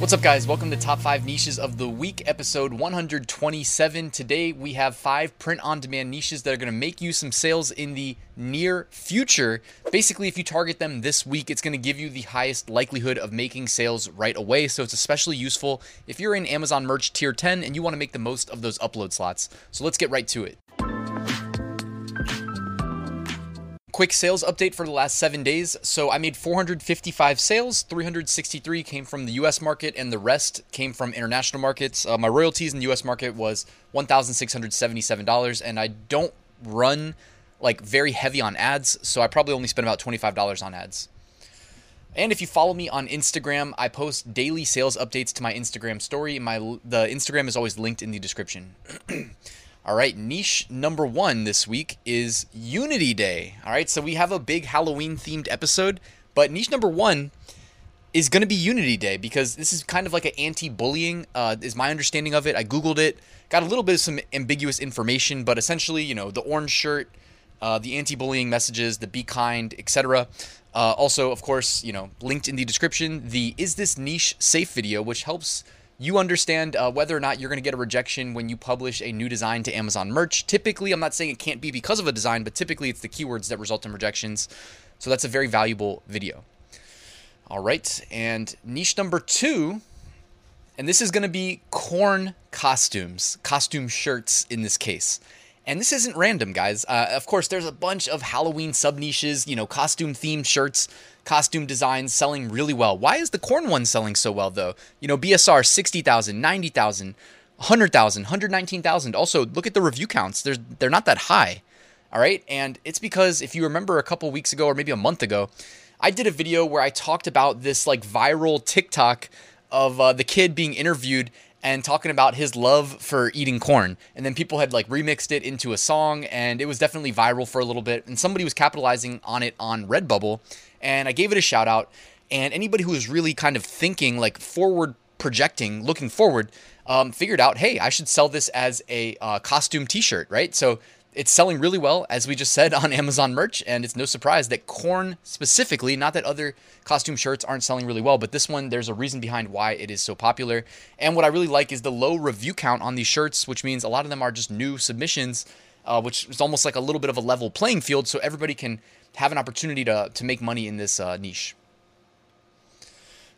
What's up, guys? Welcome to Top 5 Niches of the Week, episode 127. Today, we have 5 print-on-demand niches that are going to make you some sales in the near future. Basically, if you target them this week, it's going to give you the highest likelihood of making sales right away. So it's especially useful if you're in Amazon Merch Tier 10 and you want to make the most of those upload slots. So let's get right to it. Quick sales update for the last 7 days. So I made 455 sales, 363 came from the US market and the rest came from international markets. My royalties in the US market was $1,677, and I don't run like very heavy on ads, so I probably only spent about $25 on ads. And if you follow me on Instagram, I post daily sales updates to my Instagram story. The Instagram is always linked in the description. All right, niche number 1 this week is Unity Day. All right, so we have a big Halloween-themed episode, but niche number 1 is going to be Unity Day because this is kind of like an anti-bullying, is my understanding of it. I Googled it, got a little bit of some ambiguous information, but essentially, you know, the orange shirt, the anti-bullying messages, the be kind, etc. Also, of course, you know, linked in the description, the Is This Niche Safe video, which helps you understand whether or not you're going to get a rejection when you publish a new design to Amazon Merch. Typically, I'm not saying it can't be because of a design, but typically it's the keywords that result in rejections. So that's a very valuable video. All right. And niche number 2, and this is going to be corn costumes, costume shirts in this case. And this isn't random, guys. Of course, there's a bunch of Halloween sub-niches, you know, costume-themed shirts, costume designs selling really well. Why is the corn one selling so well, though? You know, BSR, 60,000, 90,000, 100,000, 119,000. Also, look at the review counts. They're not that high, all right? And it's because, if you remember a couple weeks ago or maybe a month ago, I did a video where I talked about this, like, viral TikTok of the kid being interviewed and talking about his love for eating corn. And then people had like remixed it into a song, and it was definitely viral for a little bit. And somebody was capitalizing on it on Redbubble, and I gave it a shout out. And anybody who was really kind of thinking like forward projecting, looking forward, figured out, hey, I should sell this as a costume t-shirt, right? So it's selling really well, as we just said, on Amazon Merch. And it's no surprise that corn specifically, not that other costume shirts aren't selling really well, but this one, there's a reason behind why it is so popular. And what I really like is the low review count on these shirts, which means a lot of them are just new submissions, which is almost like a little bit of a level playing field. So everybody can have an opportunity to make money in this niche.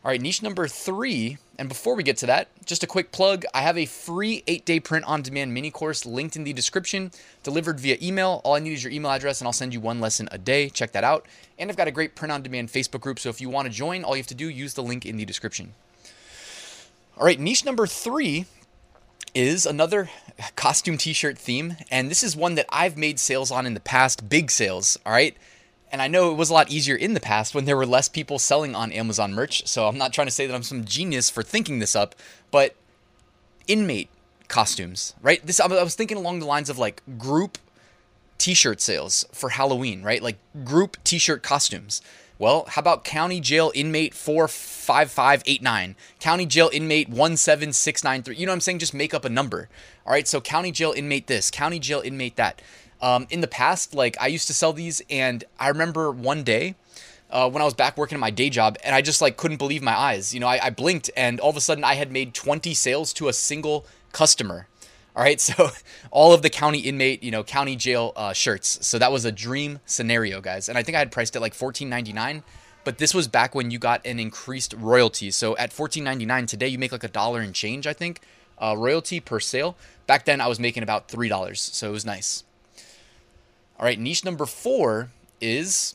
All right, niche number 3, and before we get to that, just a quick plug. I have a free 8-day print-on-demand mini course linked in the description, delivered via email. All I need is your email address, and I'll send you one lesson a day. Check that out. And I've got a great print-on-demand Facebook group, so if you want to join, all you have to do, use the link in the description. All right, niche number 3 is another costume t-shirt theme, and this is one that I've made sales on in the past, big sales, all right? And I know it was a lot easier in the past when there were less people selling on Amazon Merch, so I'm not trying to say that I'm some genius for thinking this up, but inmate costumes, right? This, I was thinking along the lines of like group t-shirt sales for Halloween, right? Like group t-shirt costumes. Well, how about county jail inmate 45589, county jail inmate 17693, you know what I'm saying? Just make up a number, all right? So county jail inmate this, county jail inmate that. In the past, like I used to sell these, and I remember one day when I was back working at my day job, and I just like couldn't believe my eyes. You know, I blinked, and all of a sudden I had made 20 sales to a single customer. All right, so all of the county inmate, you know, county jail shirts. So that was a dream scenario, guys. And I think I had priced it like $14.99, but this was back when you got an increased royalty. So at $14.99 today, you make like $1 and change, I think, royalty per sale. Back then I was making about $3, so it was nice. All right, niche number 4 is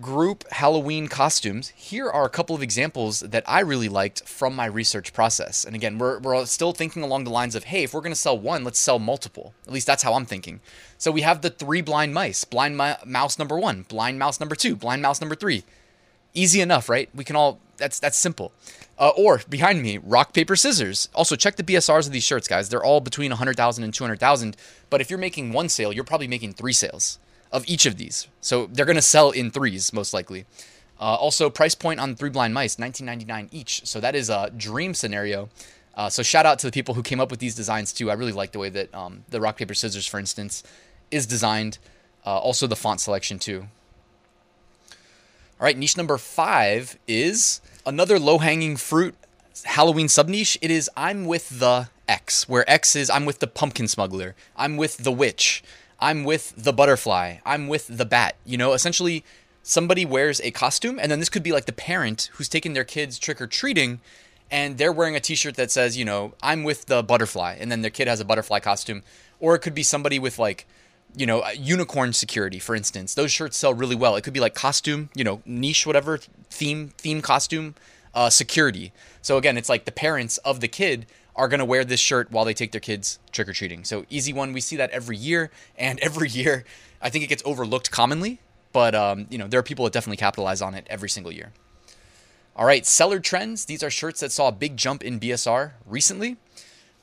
group Halloween costumes. Here are a couple of examples that I really liked from my research process. And again, we're still thinking along the lines of, hey, if we're going to sell one, let's sell multiple. At least that's how I'm thinking. So we have the 3 blind mice, blind mouse number 1, blind mouse number 2, blind mouse number 3. Easy enough, right? We can all, that's simple. Or behind me, rock, paper, scissors. Also, check the BSRs of these shirts, guys. They're all between 100,000 and 200,000. But if you're making one sale, you're probably making 3 sales of each of these. So they're going to sell in threes, most likely. Also, price point on Three Blind Mice, $19.99 each. So that is a dream scenario. So shout out to the people who came up with these designs too. I really like the way that the rock, paper, scissors, for instance, is designed. Also the font selection too. All right, niche number 5 is another low-hanging fruit Halloween sub-niche. It is I'm with the X, where X is I'm with the pumpkin smuggler. I'm with the witch. I'm with the butterfly. I'm with the bat. You know, essentially somebody wears a costume, and then this could be like the parent who's taking their kids trick-or-treating, and they're wearing a t-shirt that says, you know, I'm with the butterfly, and then their kid has a butterfly costume. Or it could be somebody with like, you know, unicorn security, for instance. Those shirts sell really well. It could be like costume, you know, niche, whatever, theme costume, security. So again, it's like the parents of the kid are going to wear this shirt while they take their kids trick-or-treating. So easy one. We see that every year, and every year I think it gets overlooked commonly, but you know, there are people that definitely capitalize on it every single year. All right, seller trends. These are shirts that saw a big jump in BSR recently.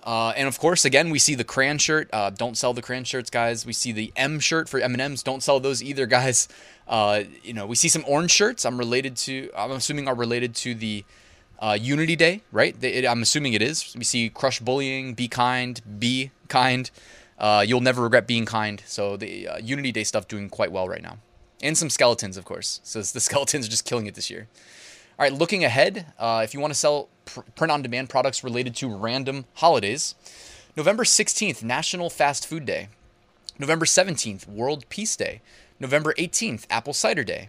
And of course, again, we see the crayon shirt. Don't sell the crayon shirts, guys. We see the M shirt for M&Ms. Don't sell those either, guys. You know, we see some orange shirts. I'm assuming are related to the Unity Day, right? I'm assuming it is. We see crush bullying, be kind. You'll never regret being kind. So the Unity Day stuff doing quite well right now. And some skeletons, of course. So the skeletons are just killing it this year. All right, looking ahead, if you want to sell print-on-demand products related to random holidays, November 16th, National Fast Food Day. November 17th, World Peace Day. November 18th, Apple Cider Day.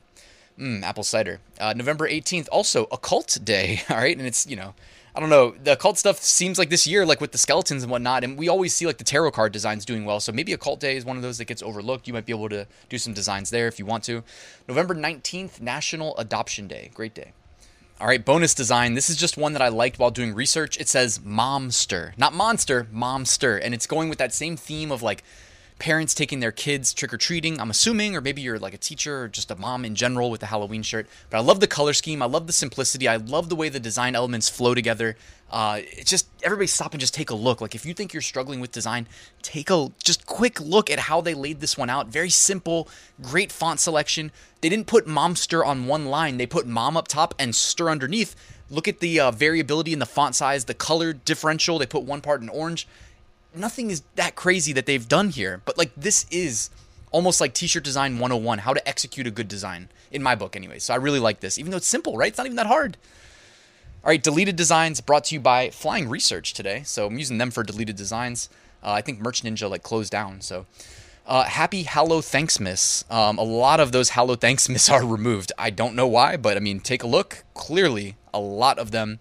Apple cider. November 18th, also Occult Day, all right? And it's, you know, I don't know. The occult stuff seems like this year, like with the skeletons and whatnot, and we always see like the tarot card designs doing well. So maybe Occult Day is one of those that gets overlooked. You might be able to do some designs there if you want to. November 19th, National Adoption Day. Great day. All right, bonus design. This is just one that I liked while doing research. It says momster, not monster, momster. And it's going with that same theme of like parents taking their kids trick-or-treating, I'm assuming, or maybe you're like a teacher or just a mom in general with a Halloween shirt. But I love the color scheme. I love the simplicity. I love the way the design elements flow together. It's just, everybody stop and just take a look. Like if you think you're struggling with design, take a just quick look at how they laid this one out. Very simple, great font selection. They didn't put momster on one line. They put mom up top and stir underneath. Look at the variability in the font size, the color differential. They put one part in orange. Nothing is that crazy that they've done here, but like this is almost like t-shirt design 101, how to execute a good design in my book anyway. So I really like this, even though it's simple, right? It's not even that hard. All right, deleted designs brought to you by Flying Research today. So I'm using them for deleted designs. I think Merch Ninja like closed down. So happy Hallow Thanksmas. A lot of those Hallow Thanksmas are removed. I don't know why, but I mean, take a look. Clearly, a lot of them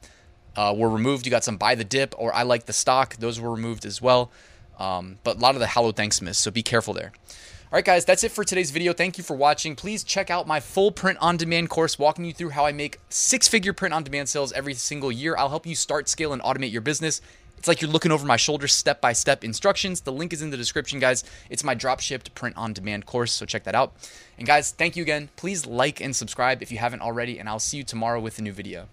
were removed. You got some Buy the Dip or I Like the Stock. Those were removed as well. But a lot of the Hallow Thanksmas, so be careful there. All right, guys, that's it for today's video. Thank you for watching. Please check out my full print-on-demand course walking you through how I make 6-figure print-on-demand sales every single year. I'll help you start, scale, and automate your business. It's like you're looking over my shoulder, step-by-step instructions. The link is in the description, guys. It's my drop-shipped print-on-demand course, so check that out. And guys, thank you again. Please like and subscribe if you haven't already, and I'll see you tomorrow with a new video.